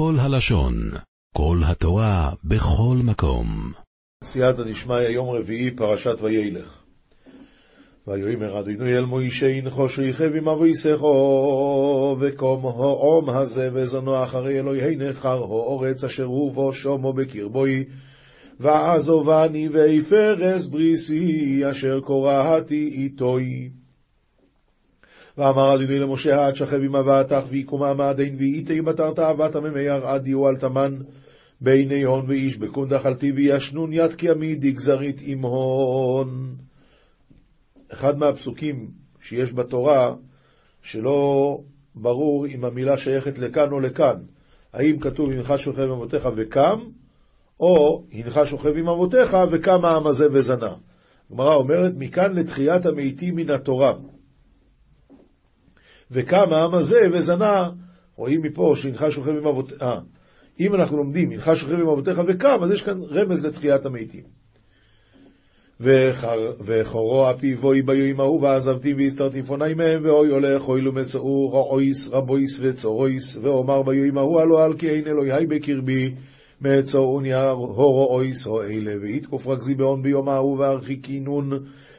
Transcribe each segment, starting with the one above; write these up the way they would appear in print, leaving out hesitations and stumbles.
כל הלשון, כל התורה, בכל מקום. סייעתא דשמיא, יום רביעי, פרשת וילך. ויאמר אדוני אל מוישה, הנחוש רכב עם אביסךו, וקום האום הזה וזנו אחרי אלוהינו, חרהו אורץ אשר הוא בו שומו בקרבוי, ועזובני ואפרס בריסי אשר כורעתי איתוי. ואמר אדוני למשה, עד שכב עמה ואתך ויקומה מעדין ואיתי בתרת אבת הממי ירעדי ועל תמן בעיני הון ואיש בקום דחלתי וישנון יד כי עמידי גזרית עם הון. אחד מהפסוקים שיש בתורה שלא ברור אם המילה שייכת לכאן או לכאן. האם כתוב הנך שוכב עם אבותיך וקם, או הנך שוכב עם אבותיך וקם העם הזה וזנה. הגמרא אומרת מכאן לתחיית המתים מן התורה. וקם העם הזה וזנה, רואים מפה שהנך שוכב עם אבותיך. אם אנחנו לומדים הנך שוכב עם אבותיך וקם, אז יש כאן רמז לתחיית המתים. וחורו אפי בוי ביום ההוא ועזבתי והסתרתי פוני מהם, ואוי הולך אוי למצאו רעויס רבויס וצורויס, ואומר ביום ההוא הלא על כי אין אלוהי בקרבי, מצאוני הרעויס הועלה, ויתקוף רגזי בהון ביום ההוא וארחיקי נון,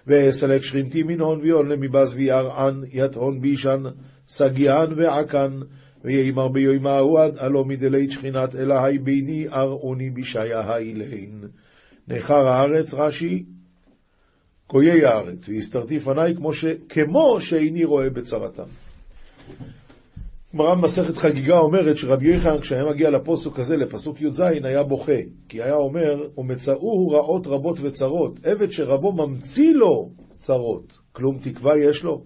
ואסלק שכינתי מן הון ויון למבז וירען, יתהון בישן, סגיען ועקן, ויאמר ביום ההוא הלא מדלית שכינת אלוהי ביני ארעוני בשעיה האילהין. נחר הארץ רש"י, כויי הארץ, והסתרתי פניי כמו שאיני רואה בצרתם. גמרא מסכת חגיגה אומרת שרבי יוחנן כשהיה מגיע לפסוק הזה, לפסוק י"ז, היה בוכה, כי היה אומר, ומצאו רעות רבות וצרות, עבד שרבו ממציא לו צרות, כלום תקווה יש לו.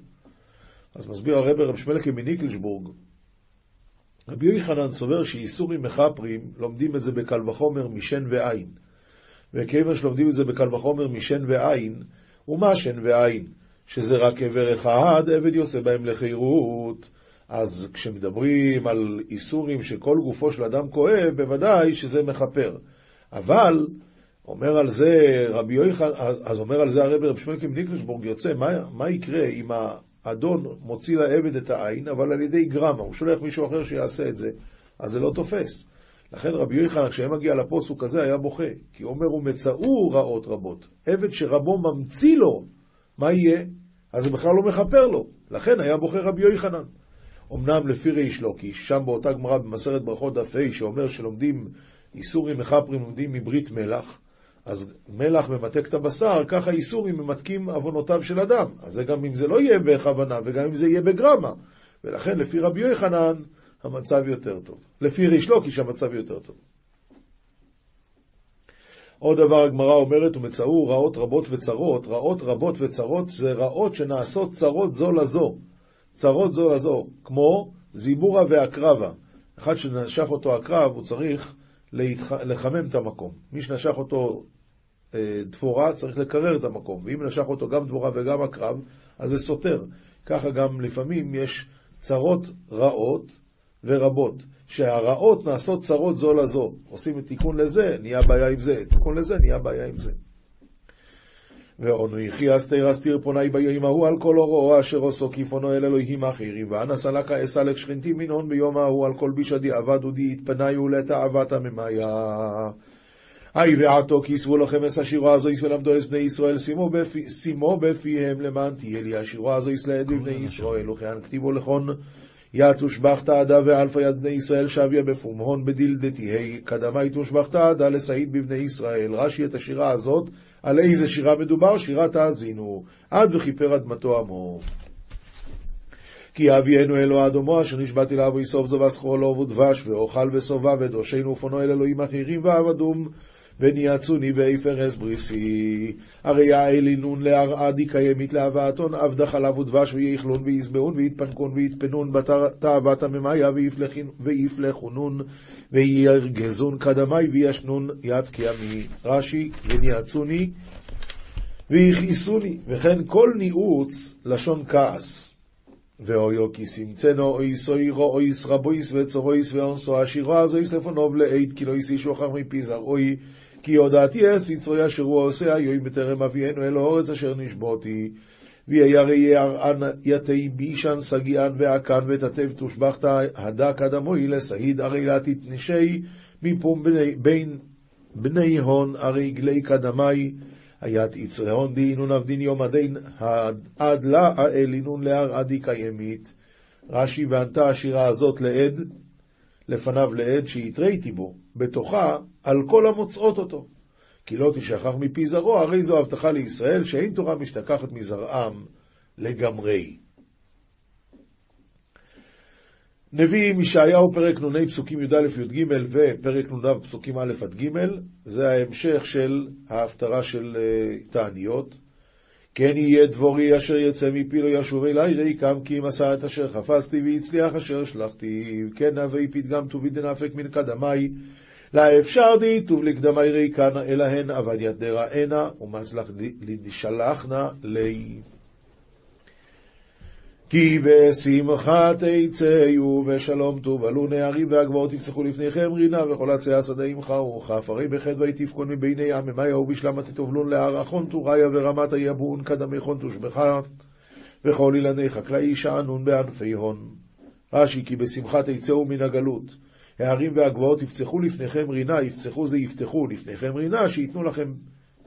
אז מסביר הרב רב שמלכי מניקלשבורג, רבי יוחנן סובר שאיסורים מחפרים, לומדים את זה בקל וחומר משן ועין. וכיוון שלומדים את זה בקל וחומר משן ועין, ומה שן ועין? שזה רק עבר אחד, עבד יוצא בהם לחירות. אז כשמדברים על איסורים שכל גופו של אדם כואב, בוודאי שזה מחפר. אבל, אומר על זה רבי יוחנן, אז אומר על זה הרבי רב שמואל מניקלשבורג, יוצא, מה יקרה אם האדון מוציא לעבד את העין, אבל על ידי גרמה, הוא שולח מישהו אחר שיעשה את זה, אז זה לא תופס. לכן רבי יוחנן, כשהם הגיע לפסוק הזה, היה בוכה, כי אומר, ומצאו רעות רבות. עבד שרבו ממציא לו, מה יהיה? אז זה בכלל לא מחפר לו. לכן היה בוכה רבי יוחנן. אמנם לפי ריש לוקיש, שם באותה גמרא במסכת ברכות דף ה' שאומר שלומדים איסורים מחפרים, לומדים מברית מלח, אז מלח ממתק את הבשר, ככה איסורים ממתקים עוונותיו של אדם. אז זה גם אם זה לא יהיה בכוונה, וגם אם זה יהיה בגרמה. ולכן לפי רבי יוחנן, המצב יותר טוב. לפי ריש לוקיש המצב יותר טוב. עוד דבר הגמרא אומרת, ומצאו רעות רבות וצרות. רעות רבות וצרות זה רעות שנעשות צרות זו לזו. צרות זו לזו, כמו זיבורה והקרבה. אחד שנשך אותו הקרב, הוא צריך לחמם את המקום. מי שנשך אותו דבורה, צריך לקרר את המקום. ואם נשך אותו גם דבורה וגם הקרב, אז זה סותר. ככה גם לפעמים יש צרות רעות, ורבות, שהרעות נעשות צרות זו לזו. עושים את תיקון לזה, נהיה בעיה עם זה. תיקון לזה, נהיה בעיה עם זה. ואונו יחי אסתר אסתיר פוני ביום ההוא על כל אורו אשר עושו כיפונו אל אלוהים אחרים. ואנס עלקה אסלק שכינתי מנהון ביום ההוא על כל בישדי עבד ודי התפני ולתאוות הממיה. אי ועתו כי יסבו לכם אס השירה הזויס ולמדו אס בני ישראל שימו בפיהם למען תהיה לי השירה הזויס לעד בבני ישראל וכן כתיבו לכון יא תושבחת עדה ואלפה יד בני ישראל שביה בפומהון בדילדתיה קדמי תושבחת עדה לסעיד בבני ישראל. רש"י את השירה הזאת, על איזה שירה מדובר? שירת האזינו, עד וכיפר אדמתו עמו. כי אבינו אלוה אדומו אשר נשבעתי לאבו יסוף זו וסחרו לו ודבש ואוכל וסובה ודושנו ופונו אל אלוהים אחרים ועבדום וניאצוני ואיפרס בריסי. הרי יעלי נון להרעדי קיימית להבאתון עבדך עליו ודבש ויחלון ויזבעון ויתפנקון ויתפנון בתאוות הממיה ויפלחונון וירגזון קדמי וישנון יד קיימי. רש"י וניאצוני ויכעיסוני. וכן כל ניעוץ לשון כעס. ואויו כי סמצנו אוי סוירו אוי סרבויס וצורויס ואונסו השירו הזויס לפונוב לעיד כי לא יסי שוחר מפי זרעוי כי הודעתי אס יצרוי אשר הוא עושה היום בטרם אבינו אל האורץ אשר נשבותי וירא ארען יתי בישן סגיען ועקן ותתב תושבחת הדק אדמוי לסעיד הרי לה תתנשי מפום בין בני הון הרי גלי קדמי היית יצרהון דהינון עבדין יום הדין עד לה העלינון להרעדי קיימית. רש"י וענתה השירה הזאת לעד, לפניו לעד שהתראיתי בו, בתוכה על כל המוצאות אותו. כי לא תשכח מפי זרוע, הרי זו הבטחה לישראל שאין תורה משתכחת מזרעם לגמרי. נביא מישעיהו פרק נ' פסוקים י' י' ג' ופרק נ' פסוקים א' עד ג', זה ההמשך של ההפטרה של תעניות. כן יהיה דבורי אשר יצא מפי לא ישוב אלי ריקם, כי אם עשה את אשר חפצתי והצליח אשר שלחתי. כן נביא פתגם טובי דנאפק מן קדמי, לא אפשר די טוב לקדמי ריקן אלהן עבד ידרה הנה ומצלח לדשלחנה לי. כי בשמחת תצאו ושלום תובלו, נהרים והגבעות יפסחו לפניכם, רינה וכל עצי השדיים חרוכה, הרי בחדוה תפקון מביני עממיה ובשלמה תתובלון להר אחון תוריה ורמת היבון קדמכון תושבחה, וכל אילני חקלאי שענון בענפי הון. רש"י כי בשמחת תצאו מן הגלות, הערים והגבעות יפצחו לפניכם רינה, יפצחו זה יפתחו לפניכם רינה, שיתנו לכם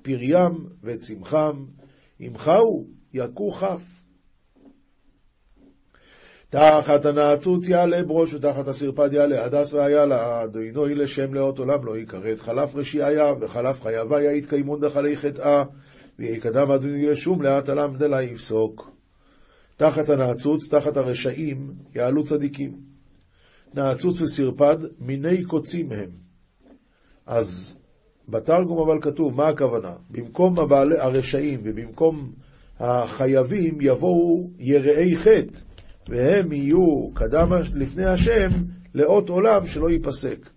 פריים וצמחם, ימחאו יכו חף. תחת הנעצוץ יעלה ברוש ותחת הסרפד יעלה הדס ואיילה, דוינוי לשם לאות עולם לא יקרד, חלף רשיעיה וחלף חייביה יתקיימון דחלי חטאה, ויקדם אדוני לשום לאט עלם דלה יפסוק. תחת הנעצוץ, תחת הרשעים, יעלו צדיקים. נעצוץ וסרפד מיני קוצים הם. אז בתרגום אבל כתוב, מה הכוונה? במקום הרשעים ובמקום החייבים יבואו יראי חטא, והם יהיו קדם לפני השם לאות עולם שלא ייפסק.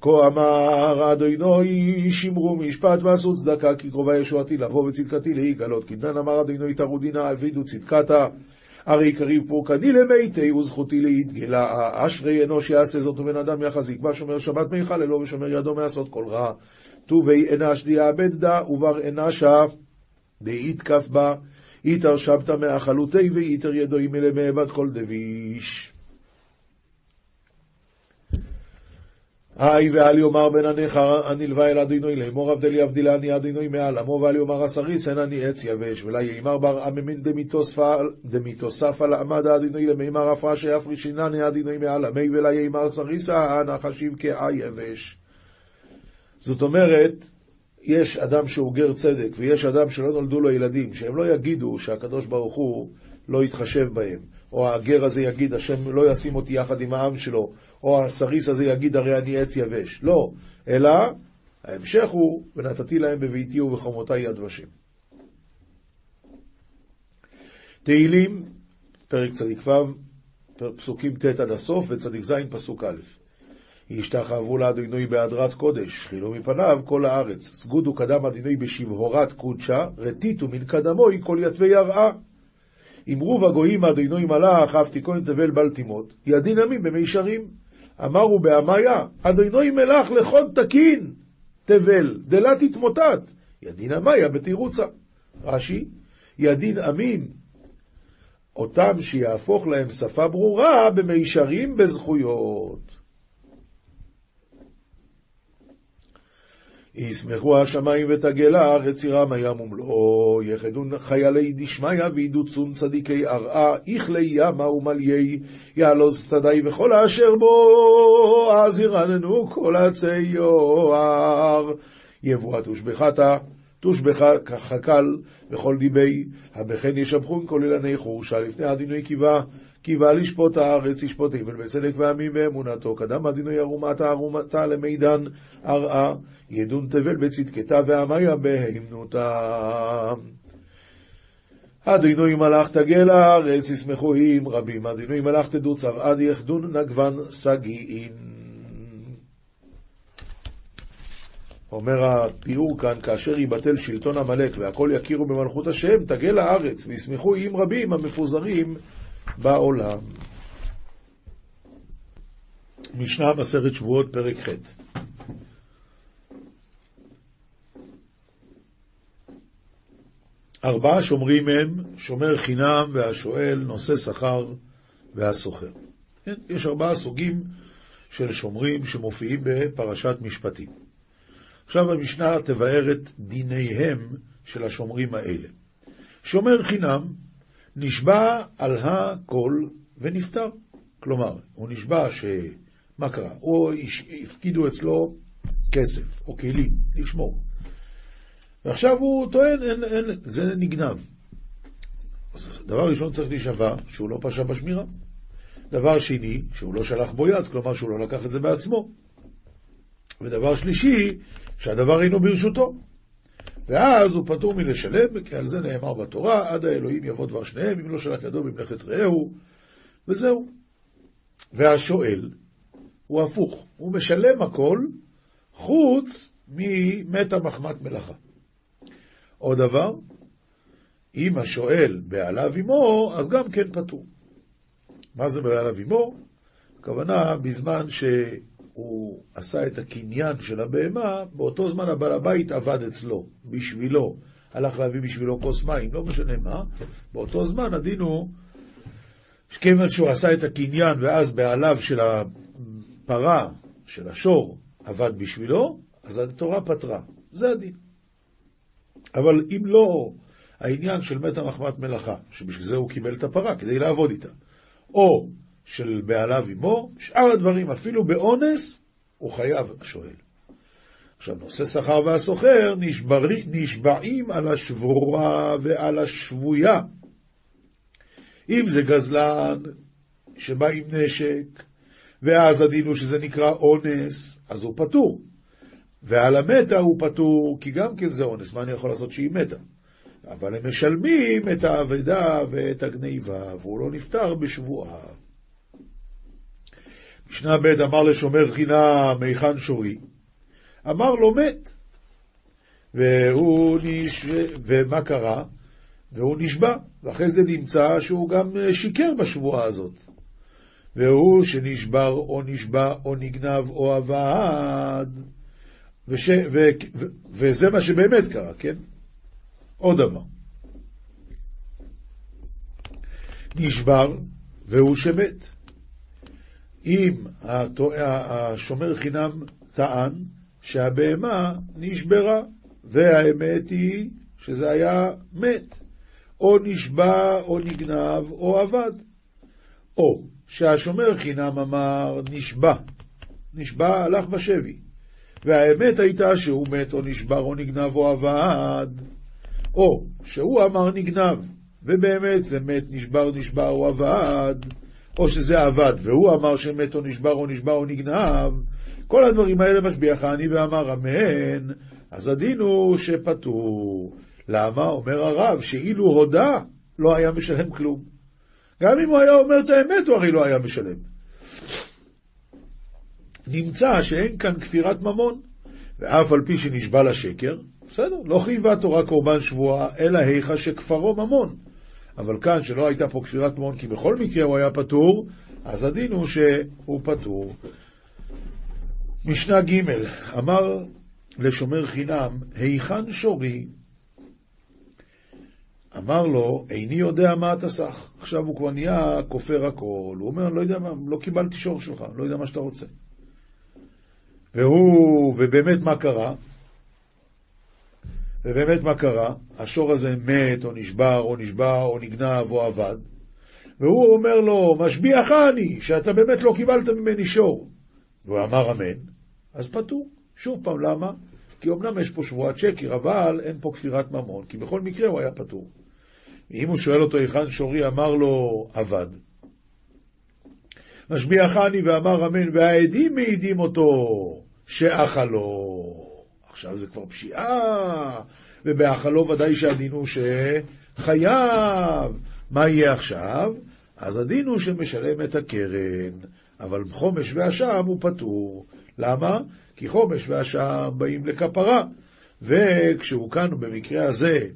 כה אמר אדוני שמרו משפט ועשו צדקה, כי קרובה ישועתי לבוא וצדקתי להיגלות. כי דן אמר אדוני תרו דינה עבידו צדקתה, הרי קריב פורקדי למתי וזכותי להתגלה. אשרי אנוש יעשה זאת ובן אדם יחזיק, מה שומר שבת מיכל אלו ושומר ידו מעשות כל רע. טובי אנש דיעבד דה ובר אנשה דהיתקף בה, איתר שבתא מאכלותי ואיתר ידועים אלה מעבד כל דביש. היי ואל יאמר בן הנכר הנלווה אל אדינוי לאמור עבדלי עבדילה אני אדינוי מעל עמו, ואל יאמר הסריס הן אני עץ יבש, ולא יאמר בר עממין דמיתוסף על עמד אדינוי למימר הפרשי הפרישינני אדינוי מעל עמי, ולא יאמר סריסה הנה חשיב כעי יבש. זאת אומרת, יש אדם שהוא גר צדק ויש אדם שלא נולדו לו ילדים, שהם לא יגידו שהקדוש ברוך הוא לא יתחשב בהם, או הגר הזה יגיד השם לא ישים אותי יחד עם העם שלו, או הסריס הזה יגיד הרי אני עץ יבש. לא, אלא ההמשך הוא ונתתי להם בביתי ובחומותיי הדבשים. תהילים פרק צדיק ו' פסוקים ט' עד הסוף וצדיק ז' פסוק א'. ישתחוו לאדינוי בהדרת קודש, חילו מפניו כל הארץ, סגודו קדם אדינוי בשבהורת קודשה, רטיטו מן קדמוי כל יתבי ירעה. אמרו בגויים אדינוי מלאך, אהבתי כהן תבל בל תימות, ידין עמים במישרים. אמרו בעמיה, אדינוי מלאך לכון תקין, תבל, דלה תתמוטט, ידין עמיה בתירוצה. רש"י, ידין עמים, אותם שיהפוך להם שפה ברורה במישרים בזכויות. ישמחו השמיים ותגלה הארץ, ירם הים ומלואו, יחדון חיילי דשמיא וידעו צום צדיקי ארעה, יכלי ימה ומליי, יעלוז צדי וכל אשר בו, אז ירננו כל עצי יואר, יבואה תושבחתה, תושבחה חקל וכל דיבי, הבכן ישבחון כל אילני חורשה, לפני אדינוי קיבה, קיבה לשפוט הארץ, ישפוט איבל בצדק ועמים באמונתו, קדם אדינוי ערומתה, ערומתה למידן ארעה, ידון תבל בצדקתה ועמיה בהימנותה. אדינוי מלאך תגל הארץ, ישמחו עם רבים, אדינוי מלאך תדעו צרעד, יחדון נגוון סגיעין. אומר הפיאור כאן, כאשר ייבטל שלטון המלך והכל יכירו במלכות השם, תגל הארץ וישמחו עם רבים המפוזרים בעולם. משנה מסכת שבועות פרק ח'. ארבעה שומרים הם, שומר חינם והשואל, נושא שכר והסוחר. יש ארבעה סוגים של שומרים שמופיעים בפרשת משפטים. עכשיו המשנה תבאר את דיניהם של השומרים האלה. שומר חינם נשבע על הכל ונפטר. כלומר, הוא נשבע שמה קרה? או הפקידו אצלו כסף או כלים, לשמור. ועכשיו הוא טוען, זה נגנב. דבר ראשון צריך להישבע שהוא לא פשע בשמירה. דבר שני, שהוא לא שלח בו יד, כלומר שהוא לא לקח את זה בעצמו. ודבר שלישי, שהדבר אינו ברשותו. ואז הוא פטור מלשלם, כי על זה נאמר בתורה, עד האלוהים יבוא דבר שניהם, אם לא שלח ידו במלאכת רעהו, וזהו. והשואל הוא הפוך, הוא משלם הכל, חוץ ממתה מחמת מלאכה. עוד דבר, אם השואל בעליו עמו, אז גם כן פטור. מה זה בעליו עמו? הכוונה, בזמן שהוא עשה את הקניין של הבהמה, באותו זמן הבעל הבית עבד אצלו, בשבילו, הלך להביא בשבילו כוס מים, לא משנה מה, באותו זמן הדין הוא, כיוון שהוא עשה את הקניין, ואז בעליו של הפרה, של השור, עבד בשבילו, אז התורה פטרה. זה הדין. אבל אם לא העניין של מתה מחמת מלאכה, שבשביל זה הוא קיבל את הפרה, כדי לעבוד איתה, או של בעליו עמו, שאר הדברים, אפילו באונס, הוא חייב השואל. עכשיו, נושא שכר והסוחר נשבעים על השבורה ועל השבויה. אם זה גזלן, שבא עם נשק, ואז הדין הוא שזה נקרא אונס, אז הוא פטור. ועל המתה הוא פטור, כי גם כן זה אונס, מה אני יכול לעשות שהיא מתה? אבל הם משלמים את העבדה ואת הגניבה, והוא לא נפטר בשבועה. משנה ב' אמר לשומר חינם, היכן שורי? אמר לו מת, ומה קרה? והוא נשבע, ואחרי זה נמצא שהוא גם שיקר בשבועה הזאת. והוא שנשבר או נשבע או נגנב או עבד, וזה מה שבאמת קרה, כן? עוד אמר. נשבר והוא שמת. אם השומר חינם טען שהבהמה נשברה, והאמת היא שזה היה מת, או נשבע או נגנב או עבד. או שהשומר חינם אמר נשבע, נשבע הלך בשבי, והאמת הייתה שהוא מת או נשבר או נגנב או עבד, או שהוא אמר נגנב ובאמת זה מת, נשבר, נשבר או עבד, או שזה עבד והוא אמר שמת או נשבר או נשבר או נגנב. כל הדברים האלה משביח העני ואמר אמן, אז הדין הוא שפטור. למה? אומר הרב שאילו הודה לא היה משלם כלום. גם אם הוא היה אומר את האמת הוא הרי לא היה משלם. נמצא שאין כאן כפירת ממון, ואף על פי שנשבע לשקר, בסדר, לא חייבה תורה קורבן שבועה, אלא היכה שכפרו ממון. אבל כאן שלא הייתה פה כפירת ממון, כי בכל מקרה הוא היה פטור, אז הדין הוא שהוא פטור. משנה ג' אמר לשומר חינם, היכן שורי? אמר לו, איני יודע מה אתה סך. עכשיו הוא כבר נהיה כופר הכל. הוא אומר, לא יודע מה, לא קיבלתי שור שלך, לא יודע מה שאתה רוצה. ובאמת מה קרה? ובאמת מה קרה? השור הזה מת, או נשבר, או נשבע, או נגנב, או עבד. והוא אומר לו, משביעך אני, שאתה באמת לא קיבלת ממני שור. והוא אמר אמן, אז פטור. שוב פעם, למה? כי אמנם יש פה שבועת שקר, אבל אין פה כפירת ממון, כי בכל מקרה הוא היה פטור. אם הוא שואל אותו היכן שורי, אמר לו, עבד. משביעך אני ואמר אמן, והעדים מעידים אותו, שאכלו. עכשיו זה כבר פשיעה, ובאכלו ודאי שהדין הוא שחייב. מה יהיה עכשיו? אז הדין הוא שמשלם את הקרן, אבל חומש והשם הוא פטור. למה? כי חומש והשם באים לכפרה, וכשהוא כאן במקרה הזה,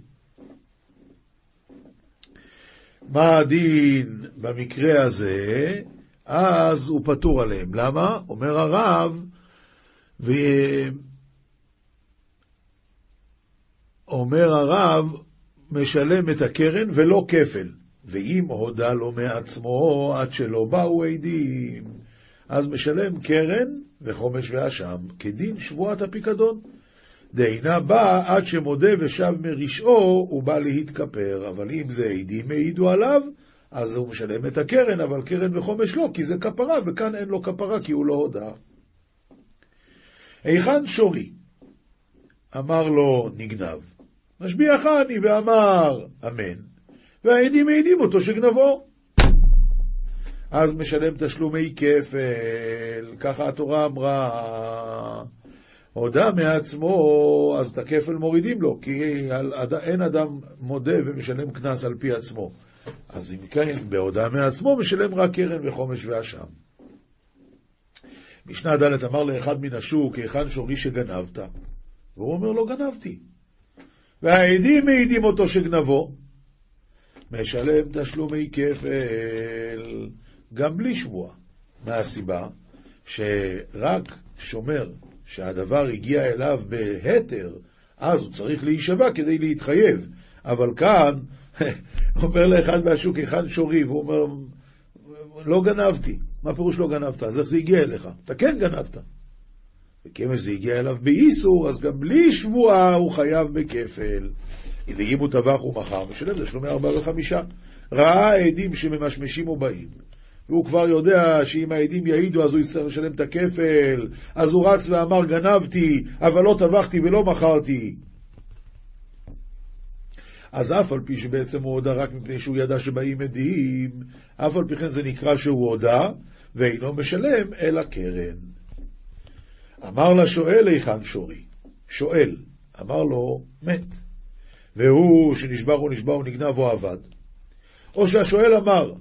מה הדין במקרה הזה? אז הוא פטור עליהם. למה? אומר הרב, אומר הרב, משלם את הקרן ולא כפל, ואם הודה לו מעצמו עד שלא באו עדים, אז משלם קרן וחומש ואשם, כדין שבועת הפיקדון. דהינה בא עד שמודה ושב מרשעו, הוא בא להתכפר, אבל אם זה עדים העידו עליו, אז הוא משלם את הקרן, אבל קרן וחומש לא, כי זה כפרה, וכאן אין לו כפרה, כי הוא לא הודה. היכן שורי? אמר לו נגנב. משביח אני ואמר אמן. והעדים העדים אותו שגנבו. אז משלם תשלומי כפל, ככה התורה אמרה, הודה מעצמו, אז את הכפל מורידים לו, כי אין אדם מודה ומשלם קנס על פי עצמו. אז אם כן, בהודעה מעצמו משלם רק קרן וחומש ואשם. משנה ד' אמר לאחד מן השוק, היכן שורי שגנבת? והוא אומר לו, גנבתי. והעדים מעידים אותו שגנבו, משלם תשלומי כפל, גם בלי שבוע. מהסיבה שרק שומר שהדבר הגיע אליו בהתר, אז הוא צריך להישבע כדי להתחייב. אבל כאן, אומר לאחד מהשוק, היכן שורי? והוא אומר, לא גנבתי. מה פירוש לא גנבת? אז איך זה הגיע אליך? אתה כן גנבת. וכמש זה הגיע אליו באיסור, אז גם בלי שבועה הוא חייב בכפל. ואם הוא טבח ומחר, משלם תשלומי 4 ו-5. ראה העדים שממשמשים ובאים. והוא כבר יודע שאם העדים יעידו, אז הוא יצטרך לשלם את הכפל. אז הוא רץ ואמר, גנבתי, אבל לא טבחתי ולא מחרתי. אז אף על פי שבעצם הוא הודה רק מפני שהוא ידע שבאים עדים, אף על פי כן זה נקרא שהוא הודה, ואינו משלם אלא קרן. אמר לה שואל היכן שורי. שואל, אמר לו, מת. והוא שנשבר הוא נשבר הוא נגנב או עבד. או שהשואל אמר,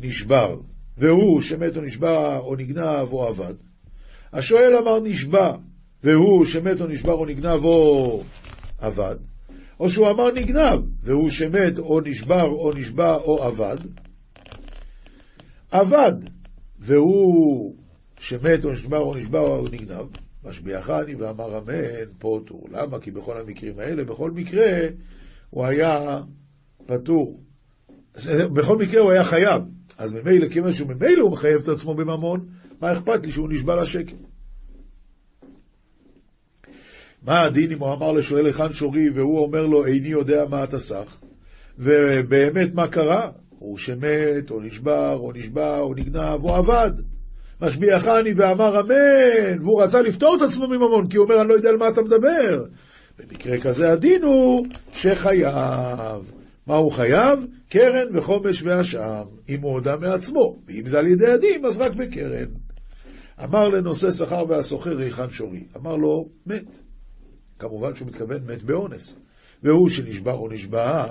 נשבר, והוא שמת או נשבר או נגנב או עבד. השואל אמר נשבר, והוא שמת או נשבר או נגנב או עבד. או שהוא אמר נגנב, והוא שמת או נשבר או נשבע או עבד. עבד, והוא שמת או נשבר או נשבע או נגנב. משביעך אני ואמר אמן, פוטור. למה? כי בכל המקרים האלה, בכל מקרה, הוא היה פטור. בכל מקרה הוא היה חייב. אז ממילא, כיוון שהוא ממילא הוא מחייב את עצמו בממון, מה אכפת לי שהוא נשבע לשקל? מה הדין אם הוא אמר לשואל היכן שורי, והוא אומר לו, איני יודע מה אתה סך, ובאמת מה קרה? הוא שמת, או נשבר, או נשבע, או נגנב, או עבד. משביעך אני ואמר אמן, והוא רצה לפתור את עצמו מממון, כי הוא אומר, אני לא יודע על מה אתה מדבר. במקרה כזה הדין הוא שחייב. מה הוא חייב? קרן וחומש ואשם, אם הוא הודה מעצמו, ואם זה על ידי עדים, אז רק בקרן. אמר לנושא שכר והסוחר היכן שורי, אמר לו, מת. כמובן שהוא מתכוון מת באונס. והוא שנשבר או נשבע,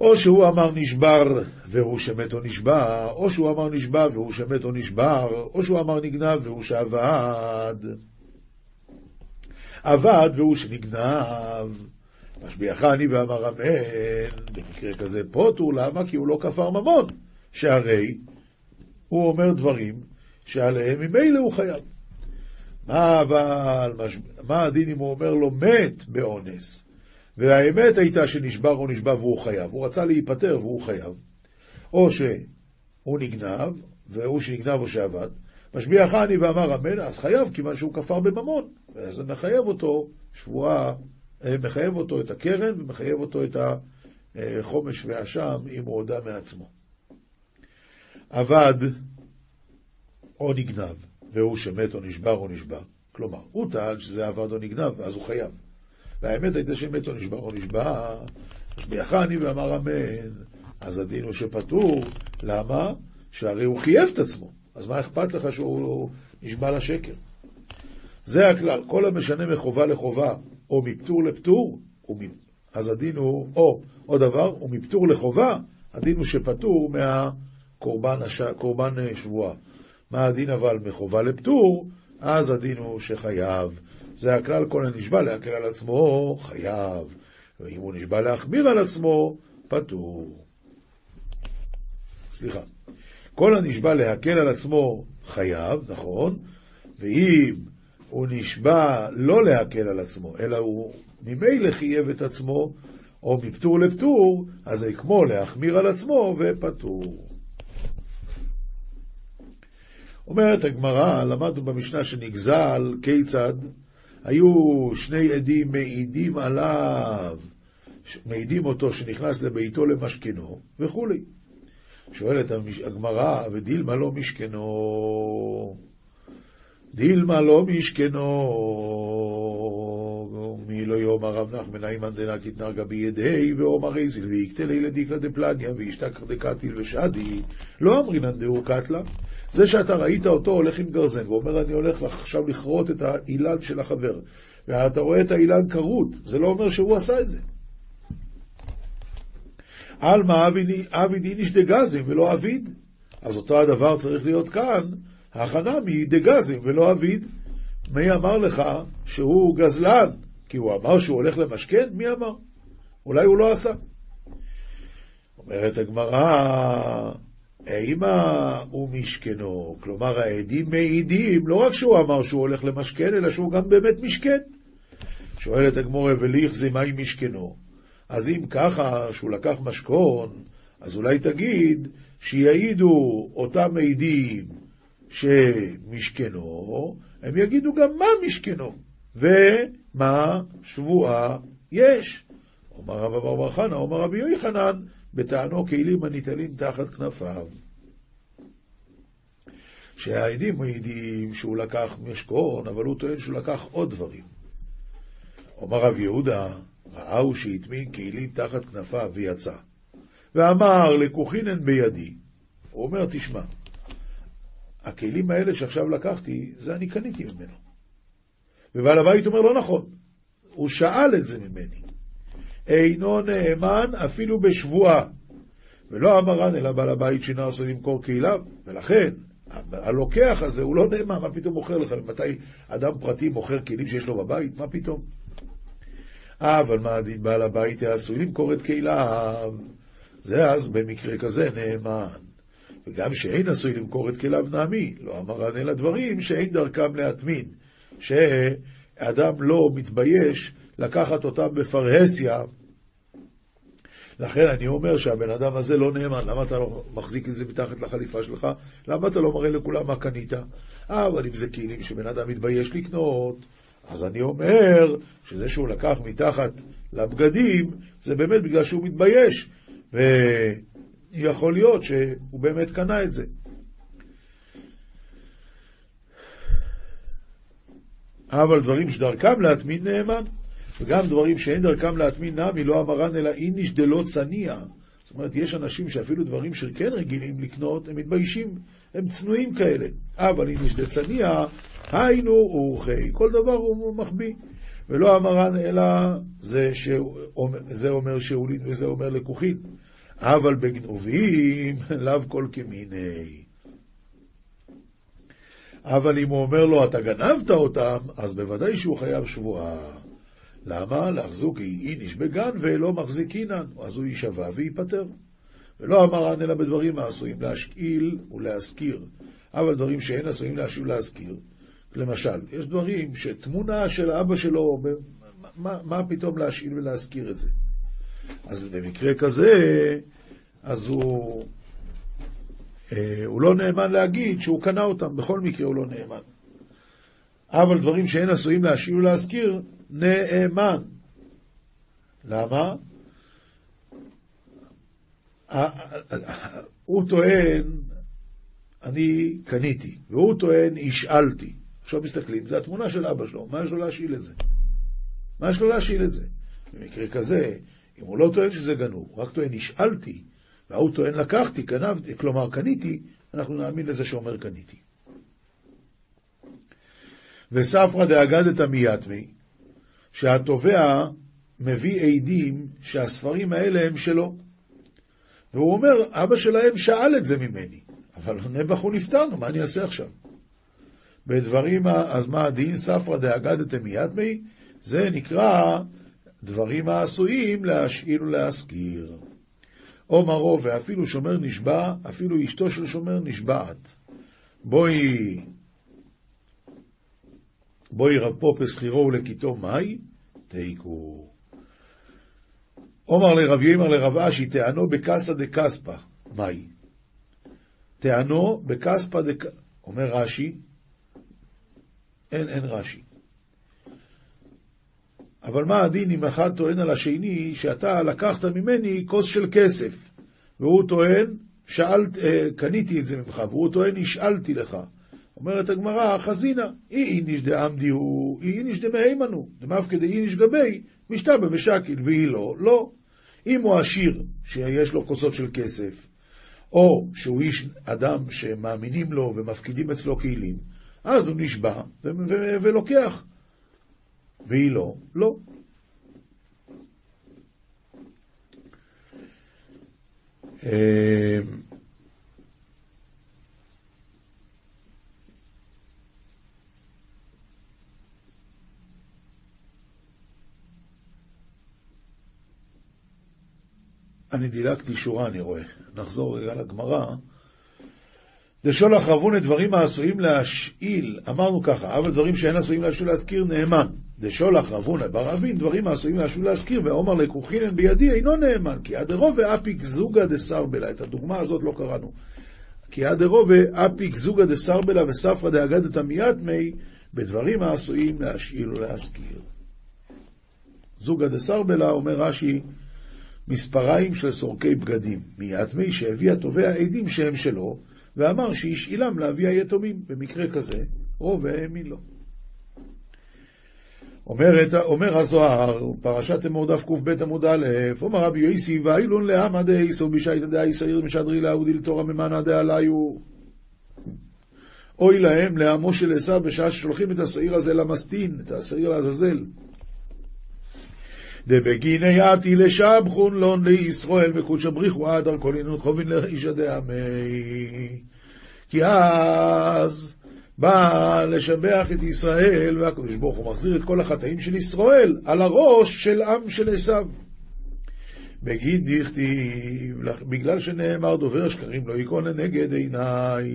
או שהוא אמר נשבר והוא שמת או נשבע, או שהוא אמר נשבע והוא שמת או נשבר, או שהוא אמר נגנב והוא שעבד. עבד והוא שנגנב. משביעך אני ואמר אמן. במקרה כזה פוטור, למה? כי הוא לא כפר ממון. שהרי הוא אומר דברים שעליהם ממילא הוא חייב. מה הדין אם הוא אומר לו מת באונס, והאמת הייתה שנשבר או נשבע והוא חייב, הוא רצה להיפטר והוא חייב, או שהוא נגנב והוא שנגנב או שעבד, משביעך אני ואמר אמן, אז חייב כיוון שהוא כפר בממון, אז זה מחייב אותו שבועה, מחייב אותו את הקרן ומחייב אותו את החומש והשם אם הוא הודה מעצמו. עבד או נגנב והוא שמת או נשבר או נשבע, כלומר, הוא טען שזה עבד או נגנב, ואז הוא חייב. והאמת הייתה שמת או נשבר או נשבע, משביעך אני ואמר אמן, אז הדין הוא שפטור, למה? שהרי הוא חייב את עצמו, אז מה אכפת לך שהוא נשבע לשקר? זה הכלל, כל המשנה מחובה לחובה, או מפטור לפטור, אז הדין הוא, או עוד דבר, הוא מפטור לחובה, הדין הוא שפטור מהקורבן שבועה. מה הדין אבל מחובה לפטור, אז הדין הוא שחייב. זה הכלל, כל הנשבע להקל על עצמו, חייב. ואם הוא נשבע להחמיר על עצמו, פטור. סליחה. כל הנשבע להקל על עצמו, חייב, נכון? ואם הוא נשבע לא להקל על עצמו, אלא הוא ממילא חייב את עצמו, או מפטור לפטור, אז זה כמו להחמיר על עצמו ופטור. אומרת הגמרא, למדנו במשנה שנגזל, כיצד היו שני עדים מעידים עליו, מעידים אותו שנכנס לביתו למשכנו וכו'. שואלת הגמרא, ודילמה לא משכנו, דילמה לא משכנו, מי לא יאמר רב נחמן אימן דנק התנהגה בידי ואומר איזיל ויקטל לילדיקלה דפלניה וישתק דקתיל ושעדי לא אמרינן דאור קטלה. זה שאתה ראית אותו הולך עם גרזן ואומר אני הולך עכשיו לכרות את האילן של החבר, ואתה רואה את האילן קרות, זה לא אומר שהוא עשה את זה. אלמה אביד איניש דגזים ולא אביד, אז אותו הדבר צריך להיות כאן, ההכנה מדגזים ולא אביד. מי אמר לך שהוא גזלן? כי הוא אמר שהוא הולך למשכן? מי אמר? אולי הוא לא עשה. אומרת הגמרא, אימה ומשכנו, כלומר העדים מעידים, לא רק שהוא אמר שהוא הולך למשכן, אלא שהוא גם באמת משכן. שואלת הגמרא, וליך זה מהי משכנו? אז אם ככה שהוא לקח משכון, אז אולי תגיד שיעידו אותם עדים שמשכנו, הם יגידו גם מה משכנו ומה שבועה יש. אומר רב אבר בר חנה, אומר רבי יוחנן, בטענו כלים הניטלים תחת כנפיו. שהעדים מעידים שהוא לקח משכון, אבל הוא טוען שהוא לקח עוד דברים. אומר רב יהודה, ראהו שהטמין כלים תחת כנפיו ויצא ואמר לקוחינן בידי. הוא אומר, תשמע, הכלים האלה שעכשיו לקחתי זה אני קניתי ממנו. ובעל הבית אומר, לא נכון, הוא שאל את זה ממני, אינו נאמן אפילו בשבועה, ולא אמרן אלא בעל הבית שינה עשו למכור כליו, ולכן הלוקח הזה הוא לא נאמן. מה פתאום מוכר לך? מתי אדם פרטי מוכר כלים שיש לו בבית? מה פתאום? אבל מה הדין? בעל הבית עשוי למכור את כליו, זה אז במקרה כזה נאמן. וגם שאין עשוי למכור את כליו נעמי, לא אמרן אלא דברים שאין דרכם להטמין, שאדם לא מתבייש לקחת אותם בפרהסיה. לכן אני אומר שהבן אדם הזה לא נאמן. למה אתה לא מחזיק את זה מתחת לחליפה שלך? למה אתה לא מראה לכולם מה קנית? אבל אם זה כלים שבן אדם מתבייש לקנות, אז אני אומר שזה שהוא לקח מתחת לבגדים, זה באמת בגלל שהוא מתבייש, ויכול להיות שהוא באמת קנה את זה. אבל דברים שדרכם להטמין נאמן, וגם דברים שאין דרכם להטמין נעמי, לא אמרן אלא איניש דלא צניע. זאת אומרת, יש אנשים שאפילו דברים שכן רגילים לקנות, הם מתביישים, הם צנועים כאלה. אבל איניש דצניע, היינו אורחי, כל דבר הוא מחביא. ולא אמרן אלא זה אומר שאולין וזה אומר לקוחין. אבל בגנובים לאו כל כמיני. אבל אם הוא אומר לו אתה גנבת אותם, אז בוודאי שהוא חייב שבועה. למה? להחזוק איניש בגן ולא מחזיקינן, אז הוא יישבע וייפטר. ולא אמרן אלא בדברים העשויים להשאיל ולהזכיר. אבל דברים שאין עשויים להשאיל ולהזכיר, למשל, יש דברים שתמונה של אבא שלו, מה פתאום להשאיל ולהזכיר את זה? אז במקרה כזה, אז הוא לא נאמן להגיד שהוא קנה אותם, בכל מקרה הוא לא נאמן. אבל דברים שאין עשויים להשאיל ולהזכיר, נאמן. למה? הוא טוען, אני קניתי, והוא טוען, השאלתי. עכשיו מסתכלים, זה התמונה של אבא שלו, מה יש לו להשאיל את זה? מה יש לו להשאיל את זה? במקרה כזה, אם הוא לא טוען שזה גנוב, רק טוען השאלתי, והוא טוען לקחתי, גנבתי, כלומר קניתי, אנחנו נאמין לזה שאומר קניתי. וספרא דאגדתא מיתמי, שהתובע מביא עדים שהספרים האלה הם שלו, והוא אומר, אבא שלהם שאל את זה ממני, אבל נבח הוא נפטרנו, מה אני אעשה עכשיו? בדברים, אז מה הדין? ספרא דאגדתא מיתמי, זה נקרא דברים העשויים להשאיל ולהזכיר. אומר רב, ואפילו שומר נשבע, אפילו אשתו של שומר נשבעת, בואי בואי רבו פסחירו ולקיתו מאי, תהיקו. אומר לרב יאמר לרב אשי, תענו בקסה דקספה, מאי. תענו בקספה דקספה, אומר רש"י, אין רש"י. אבל מה הדין אם אחד טוען על השני שאתה לקחת ממני כוס של כסף, והוא טוען, קניתי את זה ממך, והוא טוען, השאלתי לך. אומרת הגמרא, חזינה, אי נשדעמדי הוא, אי נשדמהימנו, דמאף כדי אי נשגבי, משתבא בשקל, והיא לא, לא. אם הוא עשיר שיש לו כוסות של כסף, או שהוא איש אדם שמאמינים לו ומפקידים אצלו כלים, אז הוא נשבע ולוקח. והיא לא, לא. אני דילגתי שורה, אני רואה. נחזור רגע לגמרא. דשולח רבון את דברים העשויים להשאיל, אמרנו ככה, אבל דברים שאין עשויים להשאיל להזכיר נאמן. דשולח רבון בר אבין, דברים העשויים להשאיל להזכיר, ואומר לקוחינן בידי אינו נאמן, כי הדרובה אפיק זוגה דסרבלה. את הדוגמה הזאת לא קראנו. כי הדרובה אפיק זוגה דסרבלה וספרא דאגדתא מיתמי, בדברים העשויים להשאיל ולהזכיר. זוגה דסרבלה, אומר רש"י, מספריים של סורקי בגדים, מיתמי שהביא התובע עדים שהם שלו, ואמר שישאילם להביא היתומים. במקרה כזה, רוב האמין לו. אומר הזוהר, פרשת אמור דף קב עמוד א', אומר רבי יוסי, ואילון לעמא דאיסו בשייתא דאיסא עיר משדרי להודיל תורה ממנה דעליו. אוי להם לעמו של עשיו בשעה ששולחים את השעיר הזה למסטין, את השעיר לעזאזל. דבגיני עתי לשבחון לון לישראל וקודש בריחו עד ארכולינות חובין לאיש הדעמי. כי אז בא לשבח את ישראל, והקודש ברוך הוא מחזיר את כל החטאים של ישראל על הראש של עם של עשיו. בגיד דכתיב, בגלל שנאמר דובר שקרים לא יקון לנגד עיניי.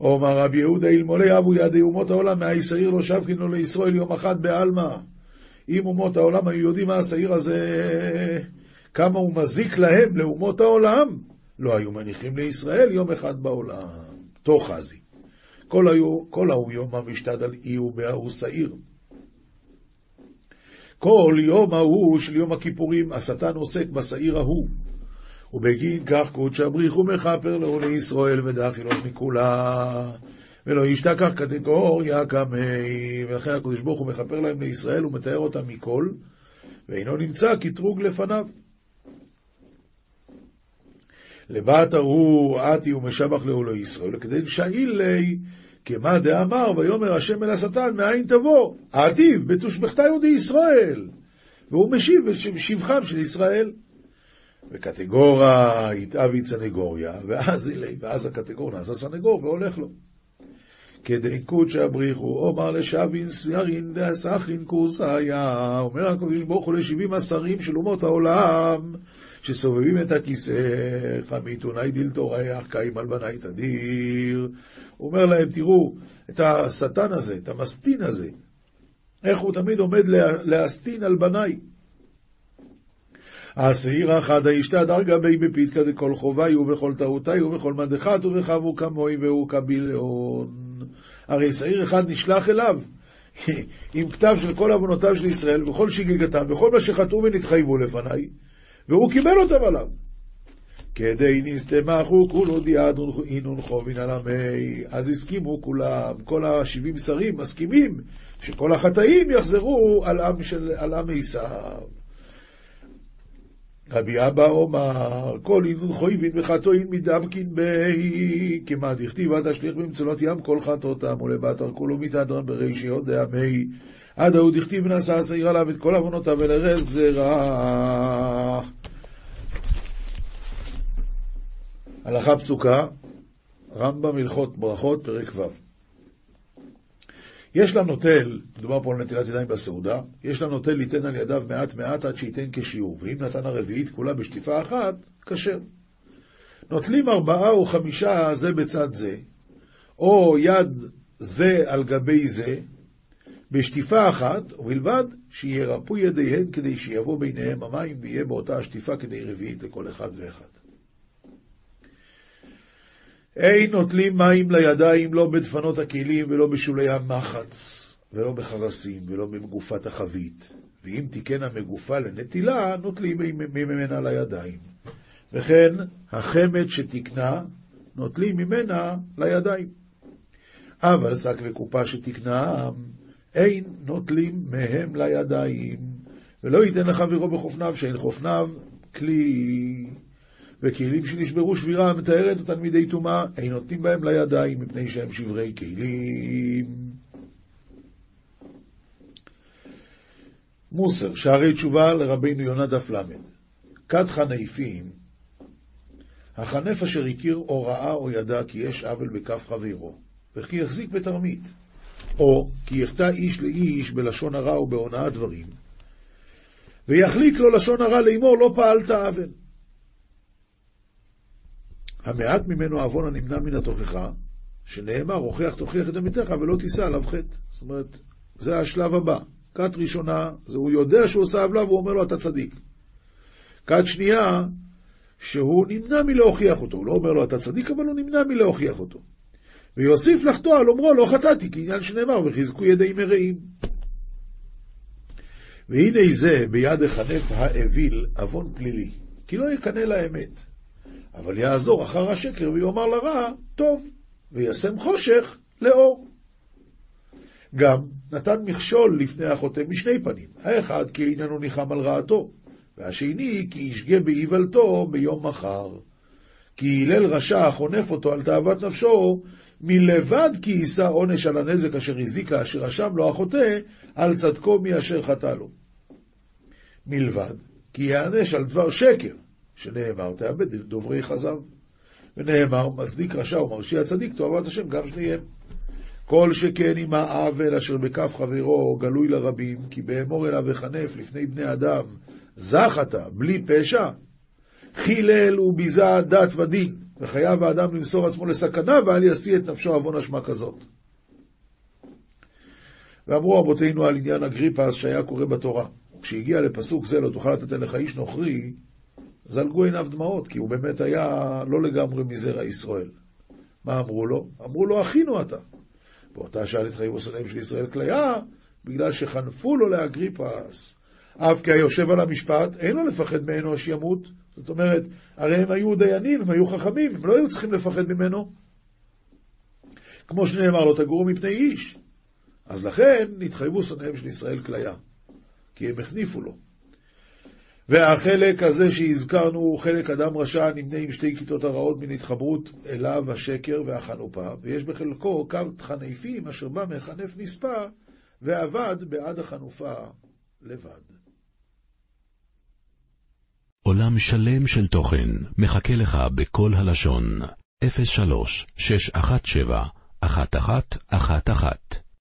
אומר רבי יהודה, אלמולי אבו ידי אומות העולם מהישעיר לא שבחין לו לישראל יום אחד בעלמא. אם אומות העולם היו יודעים מה השעיר הזה, כמה הוא מזיק להם, לאומות העולם, לא היו מניחים לישראל יום אחד בעולם. תוך חזי. כל ההוא יום המשתד על אי ובהוא שעיר. כל יום ההוא של יום הכיפורים, השטן עוסק בשעיר ההוא. ובגין כך קודש הבריך ומחפר לו לישראל ודאחילות מכולה. ולא ישתכח קטגוריה כמי, ולכן הקדוש ברוך הוא מחפר להם לישראל ומתאר אותם מכל, ואינו נמצא כתרוג לפניו. לבת ארור עתי ומשבח לאו לישראל, כדי לשאיל לי, כמה דאמר, ויאמר השם אל השטן, מאין תבוא? עתיב, בתושבחתי יהודי ישראל. והוא משיב בשבחם של ישראל. וקטגוריה יתאבי צנגוריה, ואז הקטגור נעשה סנגור והולך לו. כדי קודש הבריחו, אומר לשבין סרין דסחין קורסיה, אומר הקדוש ברוך הוא ל-70 השרים של אומות העולם, שסובבים את הכיסא, חמיתוני דלתורח, קיים על בני תדיר. אומר להם, תראו, את השטן הזה, את המסטין הזה, איך הוא תמיד עומד להסטין על בני. השעיר אחד הישתד ארגבי בפיתקא דכל חובי ובכל טעותי ובכל מדחת ובחבו כמוי והוא כבילאון. הרי שעיר אחד נשלח אליו עם כתב של כל עוונותיו של ישראל וכל שגגתם וכל מה שחטאו ונתחייבו לפניי, והוא קיבל אותם עליו. כדי נסתמכו כולו דיעד אינון חובין על עמי, אז הסכימו כולם, כל ה-70 שרים מסכימים שכל החטאים יחזרו על עם עשיו. רבי אבא אומר, כל אינון חויבין וחטאוין מדבקין בי, כמה דכתיב, תשליך במצולות ים כל חטאותם, ולבת ארכולו מתהדרם בראשיות דעמי, עד ההוא דכתיב נשא השעיר עליו את כל עוונותיו ולרז גזירה. הלכה פסוקה, רמב"ם הלכות ברכות, פרק ו'. יש לנוטל, מדובר פה על נטילת ידיים בסעודה, יש לנוטל ליתן על ידיו מעט מעט עד שייתן כשיעור, ואם נתן הרביעית כולה בשטיפה אחת, כשר. נוטלים 4 או 5 זה בצד זה, או יד זה על גבי זה, בשטיפה אחת, ובלבד שירפו ידיהן כדי שיבוא ביניהם המים ויהיה באותה השטיפה כדי רביעית לכל אחד ואחד. אין נוטלים מים לידיים, לא בדפנות הכלים ולא בשולי המחץ, ולא בחרסים ולא במגופת החבית. ואם תיקן המגופה לנטילה, נוטלים ממנה לידיים. וכן, החמד שתקנה, נוטלים ממנה לידיים. אבל שק וקופה שתקנה, אין נוטלים מהם לידיים, ולא ייתן לחברו בחופניו, שאין חופניו כלי. וכלים שנשברו שבירה המתארת אותן מדי תומה, אין נוטלים בהם לידיים, מפני שהם שברי כלים. מוסר, שערי תשובה לרבינו יונה דף למד. כד חנאיפים, החנף אשר הכיר או ראה או ידע כי יש עוול בכף חברו, וכי יחזיק בתרמית, או כי יחטא איש לאיש בלשון הרע ובהונאת דברים, ויחליק לו לשון הרע לאמור לא פעלת עוול. המעט ממנו עוון הנמנע מן התוכחה, שנאמר הוכח תוכיח את עמיתך ולא תישא עליו חטא. זאת אומרת, זה השלב הבא. כת ראשונה, זה הוא יודע שהוא עושה עוולה והוא אומר לו אתה צדיק. כת שנייה, שהוא נמנע מלהוכיח אותו. הוא לא אומר לו אתה צדיק, אבל הוא נמנע מלהוכיח אותו. ויוסיף לחטוא על אומרו לא חטאתי, כי עניין שנאמר וחזקו ידי מרעים. והנה זה ביד החנף האוויל עוון פלילי, כי לא יקנה לאמת, אבל יעזור אחר השקר ויאמר לרע טוב, וישם חושך לאור. גם נתן מכשול לפני החותם משני פנים, האחד כי איננו ניחם על רעתו, והשני כי ישגה בעיוולתו ביום מחר, כי הילל רשע חונף אותו על תאוות נפשו, מלבד כי יישא עונש על הנזק אשר הזיקה, אשר אשם לו החוטא, על צדקו מי אשר חטא לו. מלבד כי יענש על דבר שקר, שנאמר תאבד דוברי חזב, ונאמר מצדיק רשע ומרשיע צדיק תועבת השם גם שניהם. כל שכן עם העוול אשר בכף חברו גלוי לרבים, כי באמור אליו וחנף לפני בני אדם, זכתה בלי פשע, חילל וביזה דת ודין, וחייב האדם למסור עצמו לסכנה, ואל ישיא את נפשו עוון אשמה כזאת. ואמרו רבותינו על עניין אגריפס שהיה קורא בתורה, כשהגיע לפסוק זה לא תוכל לתת לך איש נוכרי, זלגו עיניו דמעות, כי הוא באמת היה לא לגמרי מזרע ישראל. מה אמרו לו? אמרו לו אחינו אתה. באותה שעה התחייבו השונאים של ישראל כליה, בגלל שחנפו לו לאגריפס. אף כי היושב על המשפט, אין לו לפחד ממנו שימות. זאת אומרת, הרי הם היו דיינים, הם היו חכמים, הם לא היו צריכים לפחד ממנו. כמו שנאמר לו, תגורו מפני איש. אז לכן התחייבו שונאים של ישראל כליה, כי הם החניפו לו. והחלק הזה שהזכרנו הוא חלק אדם רשע נמנה עם שתי כיתות הרעות מן התחברות אליו השקר והחנופה, ויש בחלקו כת חנאיפים אשר בא מחנף נספה ועבד בעד החנופה לבד. עולם שלם של תוכן מחכה לך בכל הלשון 03-617-1111